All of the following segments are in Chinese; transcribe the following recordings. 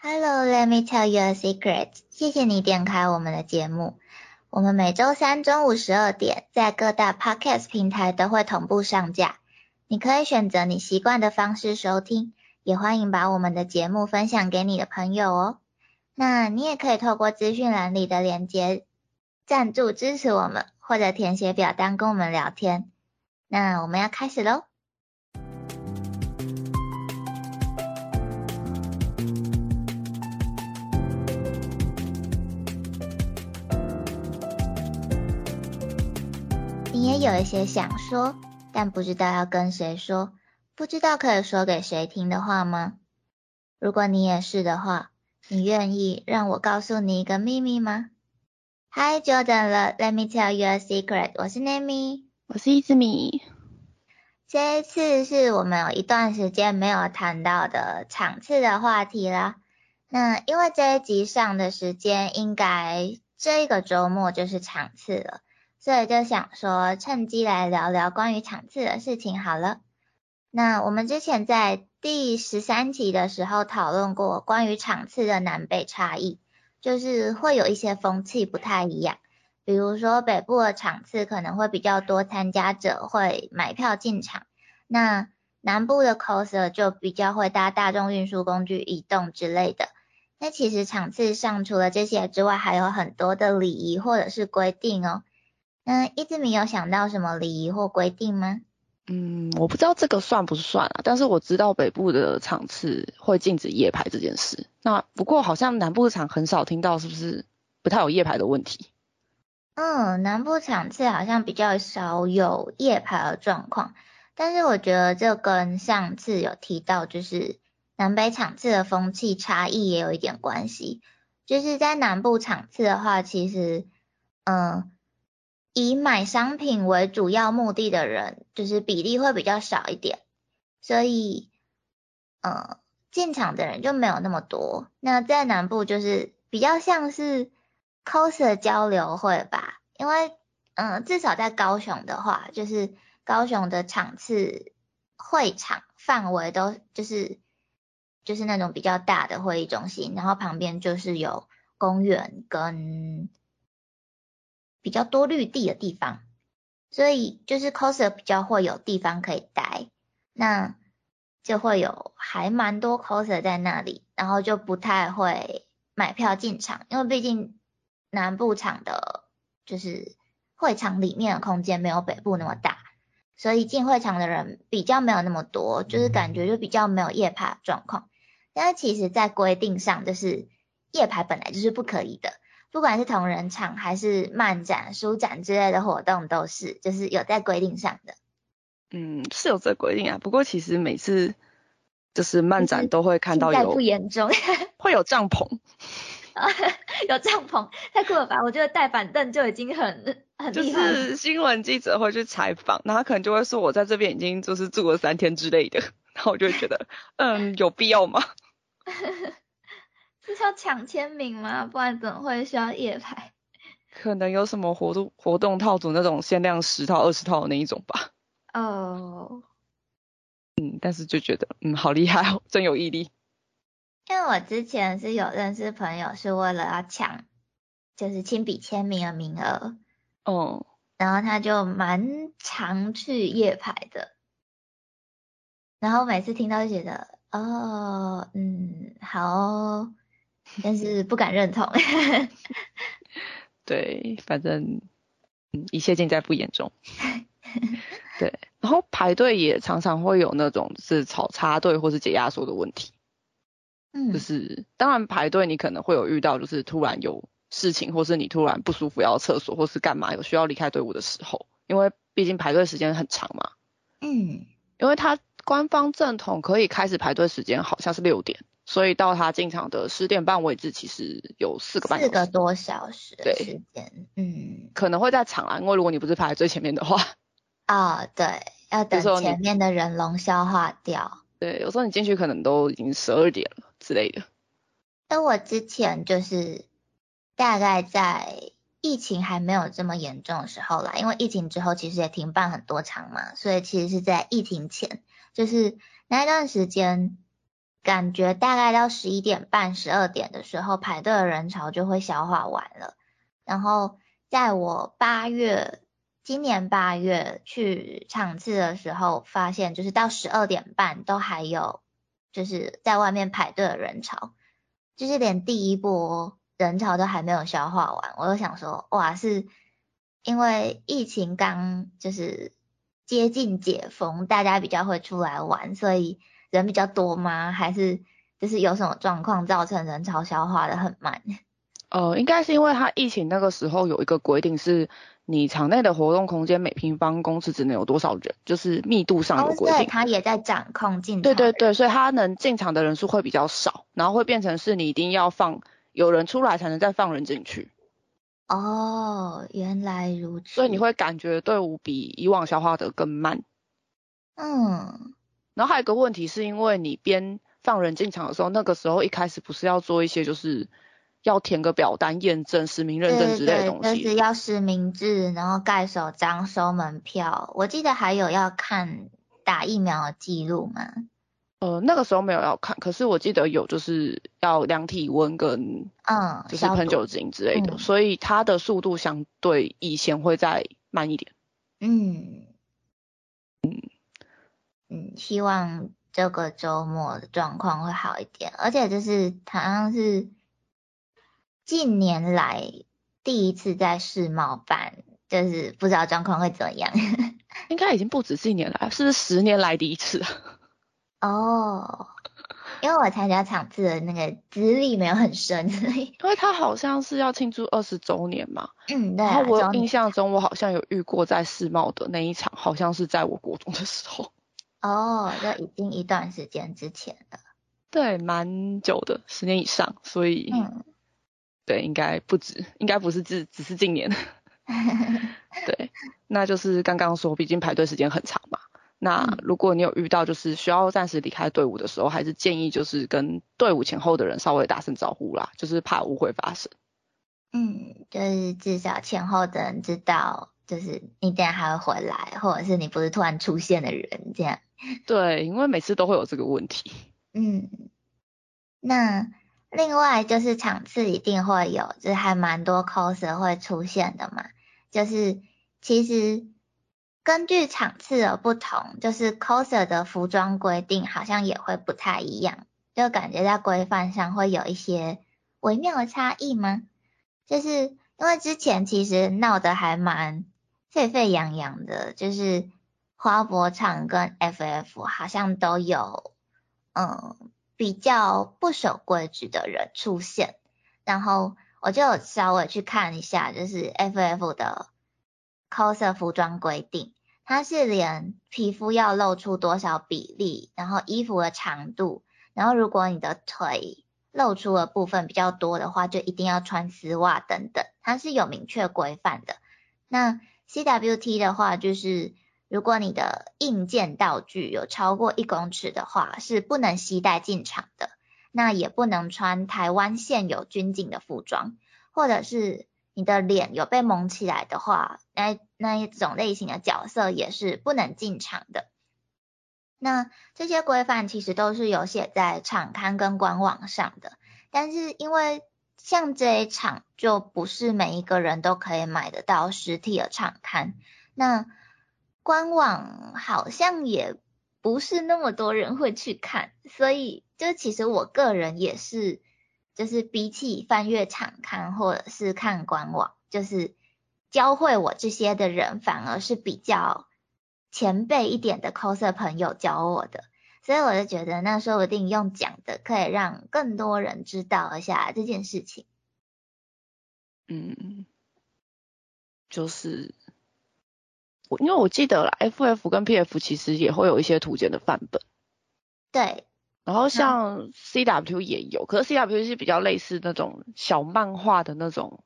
Hello, let me tell you a secret. 谢谢你点开我们的节目。我们每周三中午12点在各大 podcast 平台都会同步上架。你可以选择你习惯的方式收听，也欢迎把我们的节目分享给你的朋友哦。那你也可以透过资讯栏里的连结赞助支持我们，或者填写表单跟我们聊天。那我们要开始咯。你也有一些想说，但不知道要跟谁说，不知道可以说给谁听的话吗？如果你也是的话，你愿意让我告诉你一个秘密吗？ Hi, 久等了 Let me tell you a secret. 我是 Nemi， 我是 Itsumi。 这一次是我们有一段时间没有谈到的场次的话题啦。那因为这一集上的时间应该这个周末就是场次了，所以就想说趁机来聊聊关于场次的事情好了。那我们之前在第13集的时候讨论过关于场次的南北差异，就是会有一些风气不太一样，比如说北部的场次可能会比较多参加者会买票进场，那南部的 coser 就比较会搭大众运输工具移动之类的。那其实场次上除了这些之外，还有很多的礼仪或者是规定哦。那Itsumi有想到什么礼仪或规定吗？我不知道这个算不算啊，但是我知道北部的场次会禁止夜排这件事。那不过好像南部场很少听到，是不是不太有夜排的问题？南部场次好像比较少有夜排的状况，但是我觉得这跟上次有提到就是南北场次的风气差异也有一点关系。就是在南部场次的话，其实以买商品为主要目的的人就是比例会比较少一点，所以进场的人就没有那么多。那在南部就是比较像是 coser 交流会吧，因为至少在高雄的话，就是高雄的场次会场范围都就是那种比较大的会议中心，然后旁边就是有公园跟比较多绿地的地方，所以就是 coser 比较会有地方可以待，那就会有还蛮多 coser 在那里，然后就不太会买票进场，因为毕竟南部场的就是会场里面的空间没有北部那么大，所以进会场的人比较没有那么多，就是感觉就比较没有夜排的状况。但是其实在规定上，就是夜排本来就是不可以的，不管是同人场还是漫展、书展之类的活动都是，就是有在规定上的。是有这规定啊，不过其实每次就是漫展都会看到有，不严重，会有帐篷。有帐篷太酷了吧，我觉得带板凳就已经很厉害了。就是新闻记者会去采访，然后可能就会说我在这边已经就是住了3天之类的，然后我就会觉得有必要吗？是要抢签名吗？不然怎么会需要夜排？可能有什么活动套组那种限量10套20套的那一种吧。但是就觉得好厉害哦，真有毅力。因为我之前是有认识朋友是为了要抢就是亲笔签名的名额，然后他就蛮常去夜排的，然后每次听到就觉得好哦，但是不敢认同。对，反正一切尽在不言中。对，然后排队也常常会有那种是插队或是解压缩的问题。就是当然排队你可能会有遇到就是突然有事情，或是你突然不舒服要厕所或是干嘛有需要离开队伍的时候，因为毕竟排队时间很长嘛。因为他官方正统可以开始排队时间好像是6点，所以到他进场的10点半位置，其实有4个半小时，4个多小时的时间。可能会在场啊，因为如果你不是排最前面的话，对，要等前面的人龙消化掉。对，有时候你进去可能都已经12点了之类的。但我之前就是大概在疫情还没有这么严重的时候啦，因为疫情之后其实也停办很多场嘛，所以其实是在疫情前，就是那一段时间感觉大概到11点半、12点的时候，排队的人潮就会消化完了。然后在我今年八月去场次的时候，发现就是到12点半都还有就是在外面排队的人潮，就是连第一波人潮都还没有消化完。我就想说，哇，是因为疫情刚就是接近解封，大家比较会出来玩，所以人比较多吗？还是就是有什么状况造成人潮消化的很慢？应该是因为它疫情那个时候有一个规定是，你场内的活动空间每平方公尺只能有多少人，就是密度上有规定。对，它也在掌控进场。对对对，所以它能进场的人数会比较少，然后会变成是你一定要放有人出来才能再放人进去。哦，原来如此。所以你会感觉队伍比以往消化得更慢。嗯。然后还有一个问题是因为你边放人进场的时候，那个时候一开始不是要做一些就是要填个表单验证、实名认证之类的东西。对，就是要实名制，然后盖手章、收门票。我记得还有要看打疫苗的记录吗？那个时候没有要看，可是我记得有就是要量体温跟就是喷酒精之类的，所以它的速度相对以前会再慢一点。希望这个周末的状况会好一点，而且就是好像是近年来第一次在世贸办，就是不知道状况会怎么样。应该已经不止近年来，是不是10年来第一次啊？哦，因为我参加场次的那个资历没有很深，所以因为他好像是要庆祝20周年嘛。对啊。然后我印象中，我好像有遇过在世贸的那一场，好像是在我国中的时候。哦，这已经一段时间之前了。对，蛮久的，10年以上，所以对，应该不止，应该不是只是近年。对，那就是刚刚说，毕竟排队时间很长嘛。那如果你有遇到就是需要暂时离开队伍的时候，还是建议就是跟队伍前后的人稍微打声招呼啦，就是怕误会发生。就是至少前后的人知道就是你等一下还会回来，或者是你不是突然出现的人这样。对，因为每次都会有这个问题。那另外就是场次一定会有就是还蛮多 coser 会出现的嘛，就是其实根据场次的不同，就是 coser 的服装规定好像也会不太一样，就感觉在规范上会有一些微妙的差异吗？就是因为之前其实闹得还蛮沸沸扬扬的，就是花博场跟 FF 好像都有比较不守规矩的人出现，然后我就稍微去看一下就是 FF 的 coser 服装规定，它是连皮肤要露出多少比例，然后衣服的长度，然后如果你的腿露出的部分比较多的话，就一定要穿丝袜等等，它是有明确规范的。那 CWT 的话，就是如果你的硬件道具有超过1公尺的话，是不能携带进场的，那也不能穿台湾现有军警的服装，或者是你的脸有被蒙起来的话，那一种类型的角色也是不能进场的。那这些规范其实都是有写在场刊跟官网上的，但是因为像这一场就不是每一个人都可以买得到实体的场刊，那官网好像也不是那么多人会去看，所以就其实我个人也是就是比起翻阅场刊或者是看官网，就是教会我这些的人反而是比较前辈一点的 coser 朋友教我的，所以我就觉得那说不定用讲的可以让更多人知道一下这件事情。就是因为我记得啦 FF 跟 PF 其实也会有一些图鉴的范本。对。然后像 CW 也有，可是 CW 是比较类似那种小漫画的那种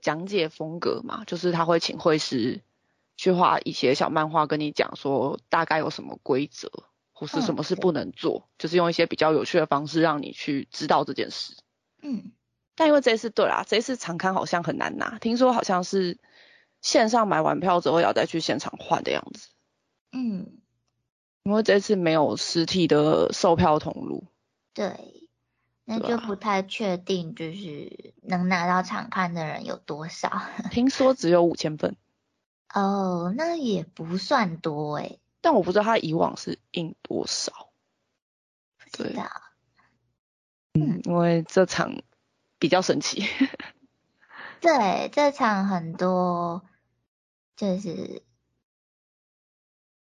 讲解风格嘛，就是他会请绘师去画一些小漫画跟你讲说大概有什么规则或是什么是不能做，就是用一些比较有趣的方式让你去知道这件事。但因为这一次这一次场刊好像很难拿，听说好像是线上买完票之后要再去现场换的样子。因为这次没有实体的售票通路。对，那就不太确定就是能拿到场看的人有多少。听说只有5000本。哦，那也不算多欸。但我不知道他以往是印多少。不知道。嗯，因为这场比较神奇。对，这场很多就是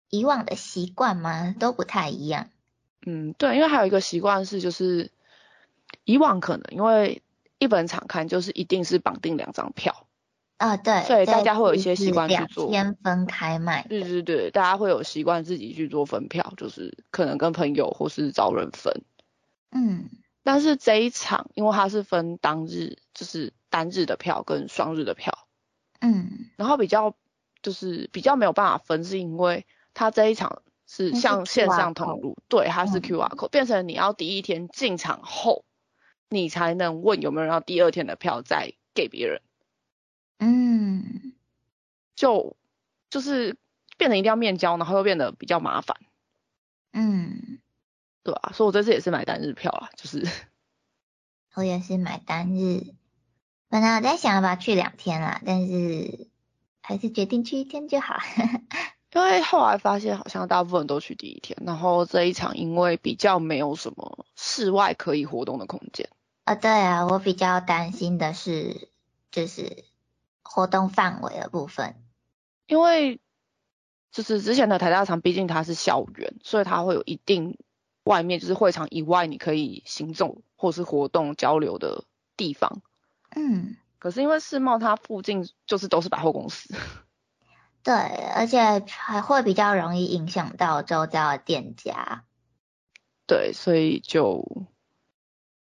以往的习惯嘛都不太一样。嗯，对，因为还有一个习惯是就是以往可能因为一本场刊就是一定是绑定2张票。啊、哦，对，所以大家会有一些习惯去做2天分开卖。对对对，大家会有习惯自己去做分票，就是可能跟朋友或是找人分。嗯，但是这一场因为它是分当日就是单日的票跟双日的票，嗯，然后比较就是比较没有办法分，是因为它这一场是像线上通路，对，它是 QR code， 变成你要第一天进场后你才能问有没有人要第2天的票再给别人。嗯，就是变成一定要面交，然后又变得比较麻烦。嗯，对啊，所以我这次也是买单日票啦，就是我也是买单日。本来我在想要不要去2天啦，但是还是决定去1天就好。因为后来发现好像大部分都去第1天，然后这一场因为比较没有什么室外可以活动的空间。啊、哦，对啊，我比较担心的是就是活动范围的部分，因为就是之前的台大场毕竟它是校园，所以它会有一定外面就是会场以外你可以行走或是活动交流的地方。嗯，可是因为世贸它附近就是都是百货公司。对，而且还会比较容易影响到周遭的店家。对，所以就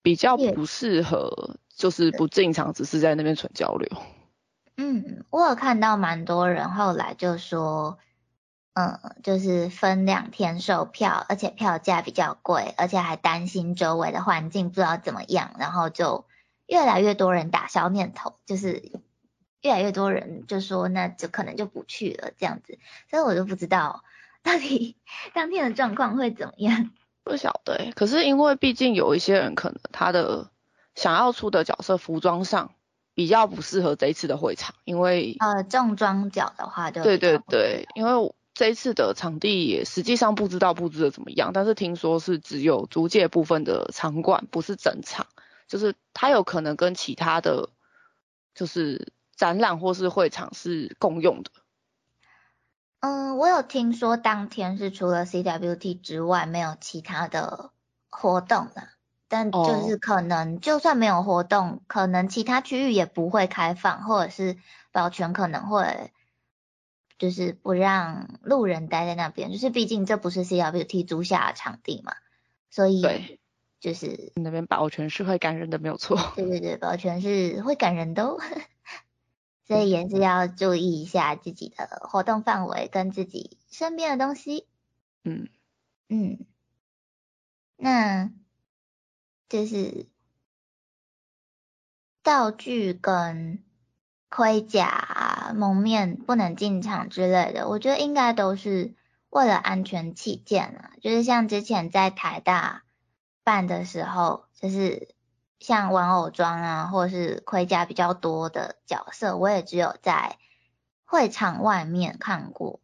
比较不适合就是不进场只是在那边纯交流。嗯，我有看到蛮多人后来就说就是分2天售票，而且票价比较贵，而且还担心周围的环境不知道怎么样，然后就越来越多人打消念头，就是越来越多人就说那就可能就不去了这样子。所以我就不知道到底当天的状况会怎么样，不晓得。可是因为毕竟有一些人可能他的想要出的角色服装上比较不适合这一次的会场，因为重装脚的话就对对对，因为这一次的场地也实际上不知道布置的怎么样，但是听说是只有租借部分的场馆，不是整场，就是它有可能跟其他的就是展览或是会场是共用的。嗯，我有听说当天是除了 CWT 之外没有其他的活动了。但就是可能就算没有活动，可能其他区域也不会开放，或者是保全可能会就是不让路人待在那边，就是毕竟这不是 CWT 租下的场地嘛，所以就是那边保全是会感人的，没有错。对对对，保全是会感人的哦。所以也是要注意一下自己的活动范围跟自己身边的东西。嗯嗯，那就是道具跟盔甲蒙面不能进场之类的，我觉得应该都是为了安全起见啦。就是像之前在台大办的时候，就是像玩偶装啊或是盔甲比较多的角色，我也只有在会场外面看过。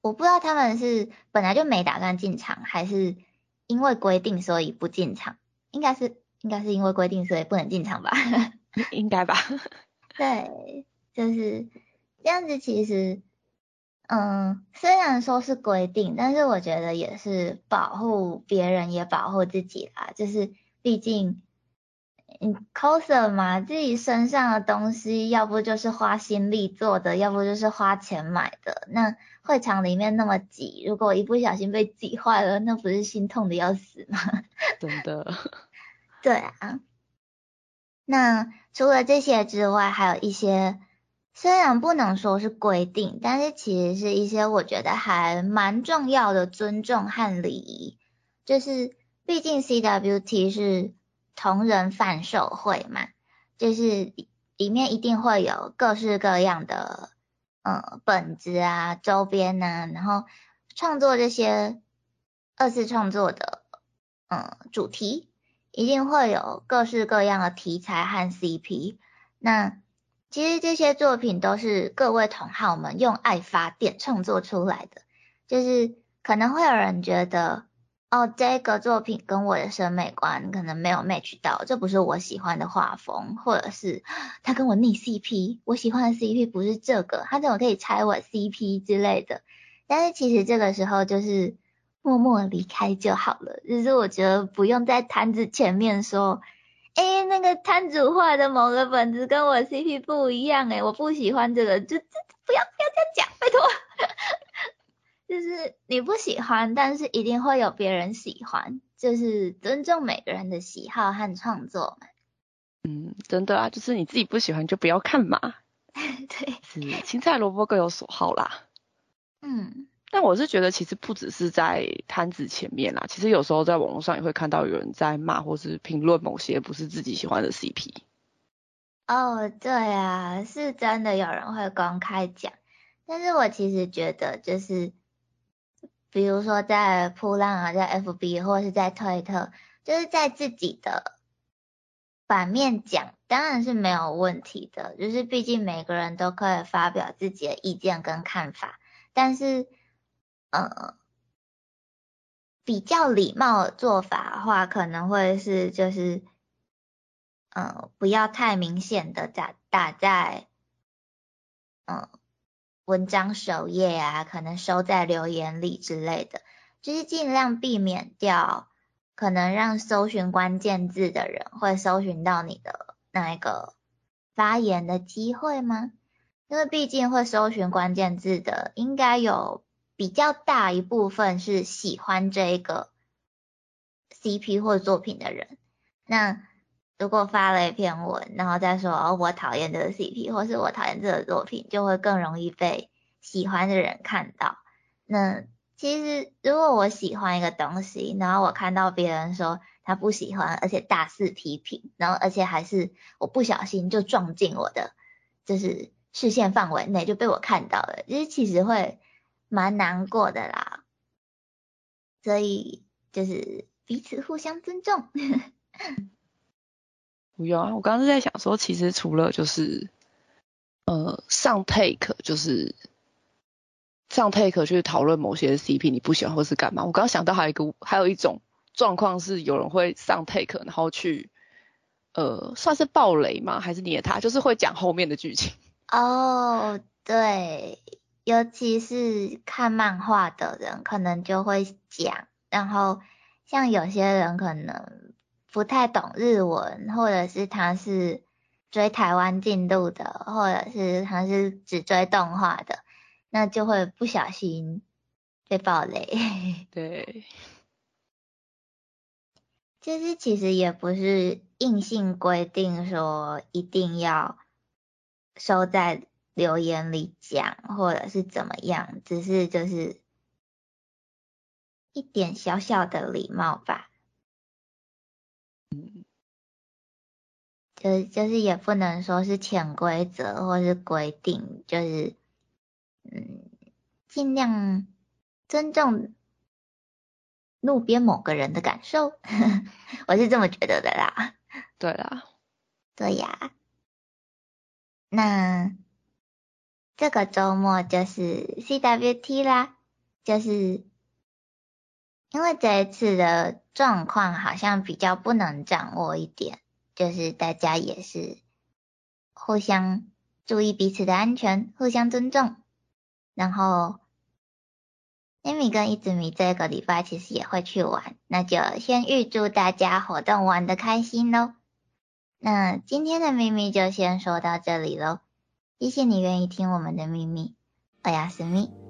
我不知道他们是本来就没打算进场，还是因为规定所以不进场，应该是因为规定所以不能进场吧。应该吧。对，就是这样子。其实虽然说是规定，但是我觉得也是保护别人也保护自己啦。就是毕竟coser 嘛，自己身上的东西要不就是花心力做的，要不就是花钱买的。那会场里面那么挤，如果一不小心被挤坏了，那不是心痛的要死吗？真的。对啊。那除了这些之外，还有一些虽然不能说是规定，但是其实是一些我觉得还蛮重要的尊重和礼仪。就是毕竟 CWT 是同人贩售会嘛，就是里面一定会有各式各样的本子啊、周边啊，然后创作这些二次创作的主题，一定会有各式各样的题材和 CP。那其实这些作品都是各位同好们用爱发电创作出来的，就是可能会有人觉得这个作品跟我的审美观可能没有 match 到，这不是我喜欢的画风，或者是他跟我逆 CP， 我喜欢的 CP 不是这个，他怎么可以拆我 CP 之类的。但是其实这个时候就是默默离开就好了，就是我觉得不用在摊子前面说那个摊主画的某个本子跟我 CP 不一样我不喜欢这个，就不要这样讲，拜托。就是你不喜欢，但是一定会有别人喜欢，就是尊重每个人的喜好和创作嘛。真的啊，就是你自己不喜欢就不要看嘛。对，是青菜萝卜各有所好啦。但我是觉得其实不只是在摊子前面啦，其实有时候在网络上也会看到有人在骂或是评论某些不是自己喜欢的 CP。对啊，是真的有人会公开讲，但是我其实觉得就是比如说在噗浪啊，在 FB 或是在推特，就是在自己的版面讲当然是没有问题的，就是毕竟每个人都可以发表自己的意见跟看法，但是比较礼貌的做法的话，可能会是就是不要太明显的打在文章首页啊，可能收在留言里之类的，就是尽量避免掉可能让搜寻关键字的人会搜寻到你的那一个发言的机会吗？因为毕竟会搜寻关键字的应该有比较大一部分是喜欢这个 CP 或作品的人，那如果发了一篇文然后再说我讨厌这个 CP 或是我讨厌这个作品，就会更容易被喜欢的人看到。那其实如果我喜欢一个东西，然后我看到别人说他不喜欢，而且大肆批评，然后而且还是我不小心就撞进我的就是视线范围内就被我看到了，就是其实会蛮难过的啦，所以就是彼此互相尊重。有啊，我刚刚是在想说，其实除了就是上 take 就是上 take 去讨论某些 CP 你不喜欢或是干嘛，我刚刚想到还有一种状况是有人会上 take 然后去算是爆雷吗？还是捏他，就是会讲后面的剧情。对，尤其是看漫画的人可能就会讲，然后像有些人可能不太懂日文，或者是他是追台湾进度的，或者是他是只追动画的，那就会不小心被爆雷。对，就是其实也不是硬性规定说一定要收在留言里讲或者是怎么样，只是就是一点小小的礼貌吧。就是也不能说是潜规则或是规定，就是尽量尊重路边某个人的感受。我是这么觉得的啦。对啦，对呀。那这个周末就是 CWT 啦，就是因为这一次的状况好像比较不能掌握一点，就是大家也是互相注意彼此的安全，互相尊重。然后 Nemi 跟 Itsumi 这个礼拜其实也会去玩，那就先预祝大家活动玩得开心咯。那今天的秘密就先说到这里咯，谢谢你愿意听我们的秘密。おやすみ。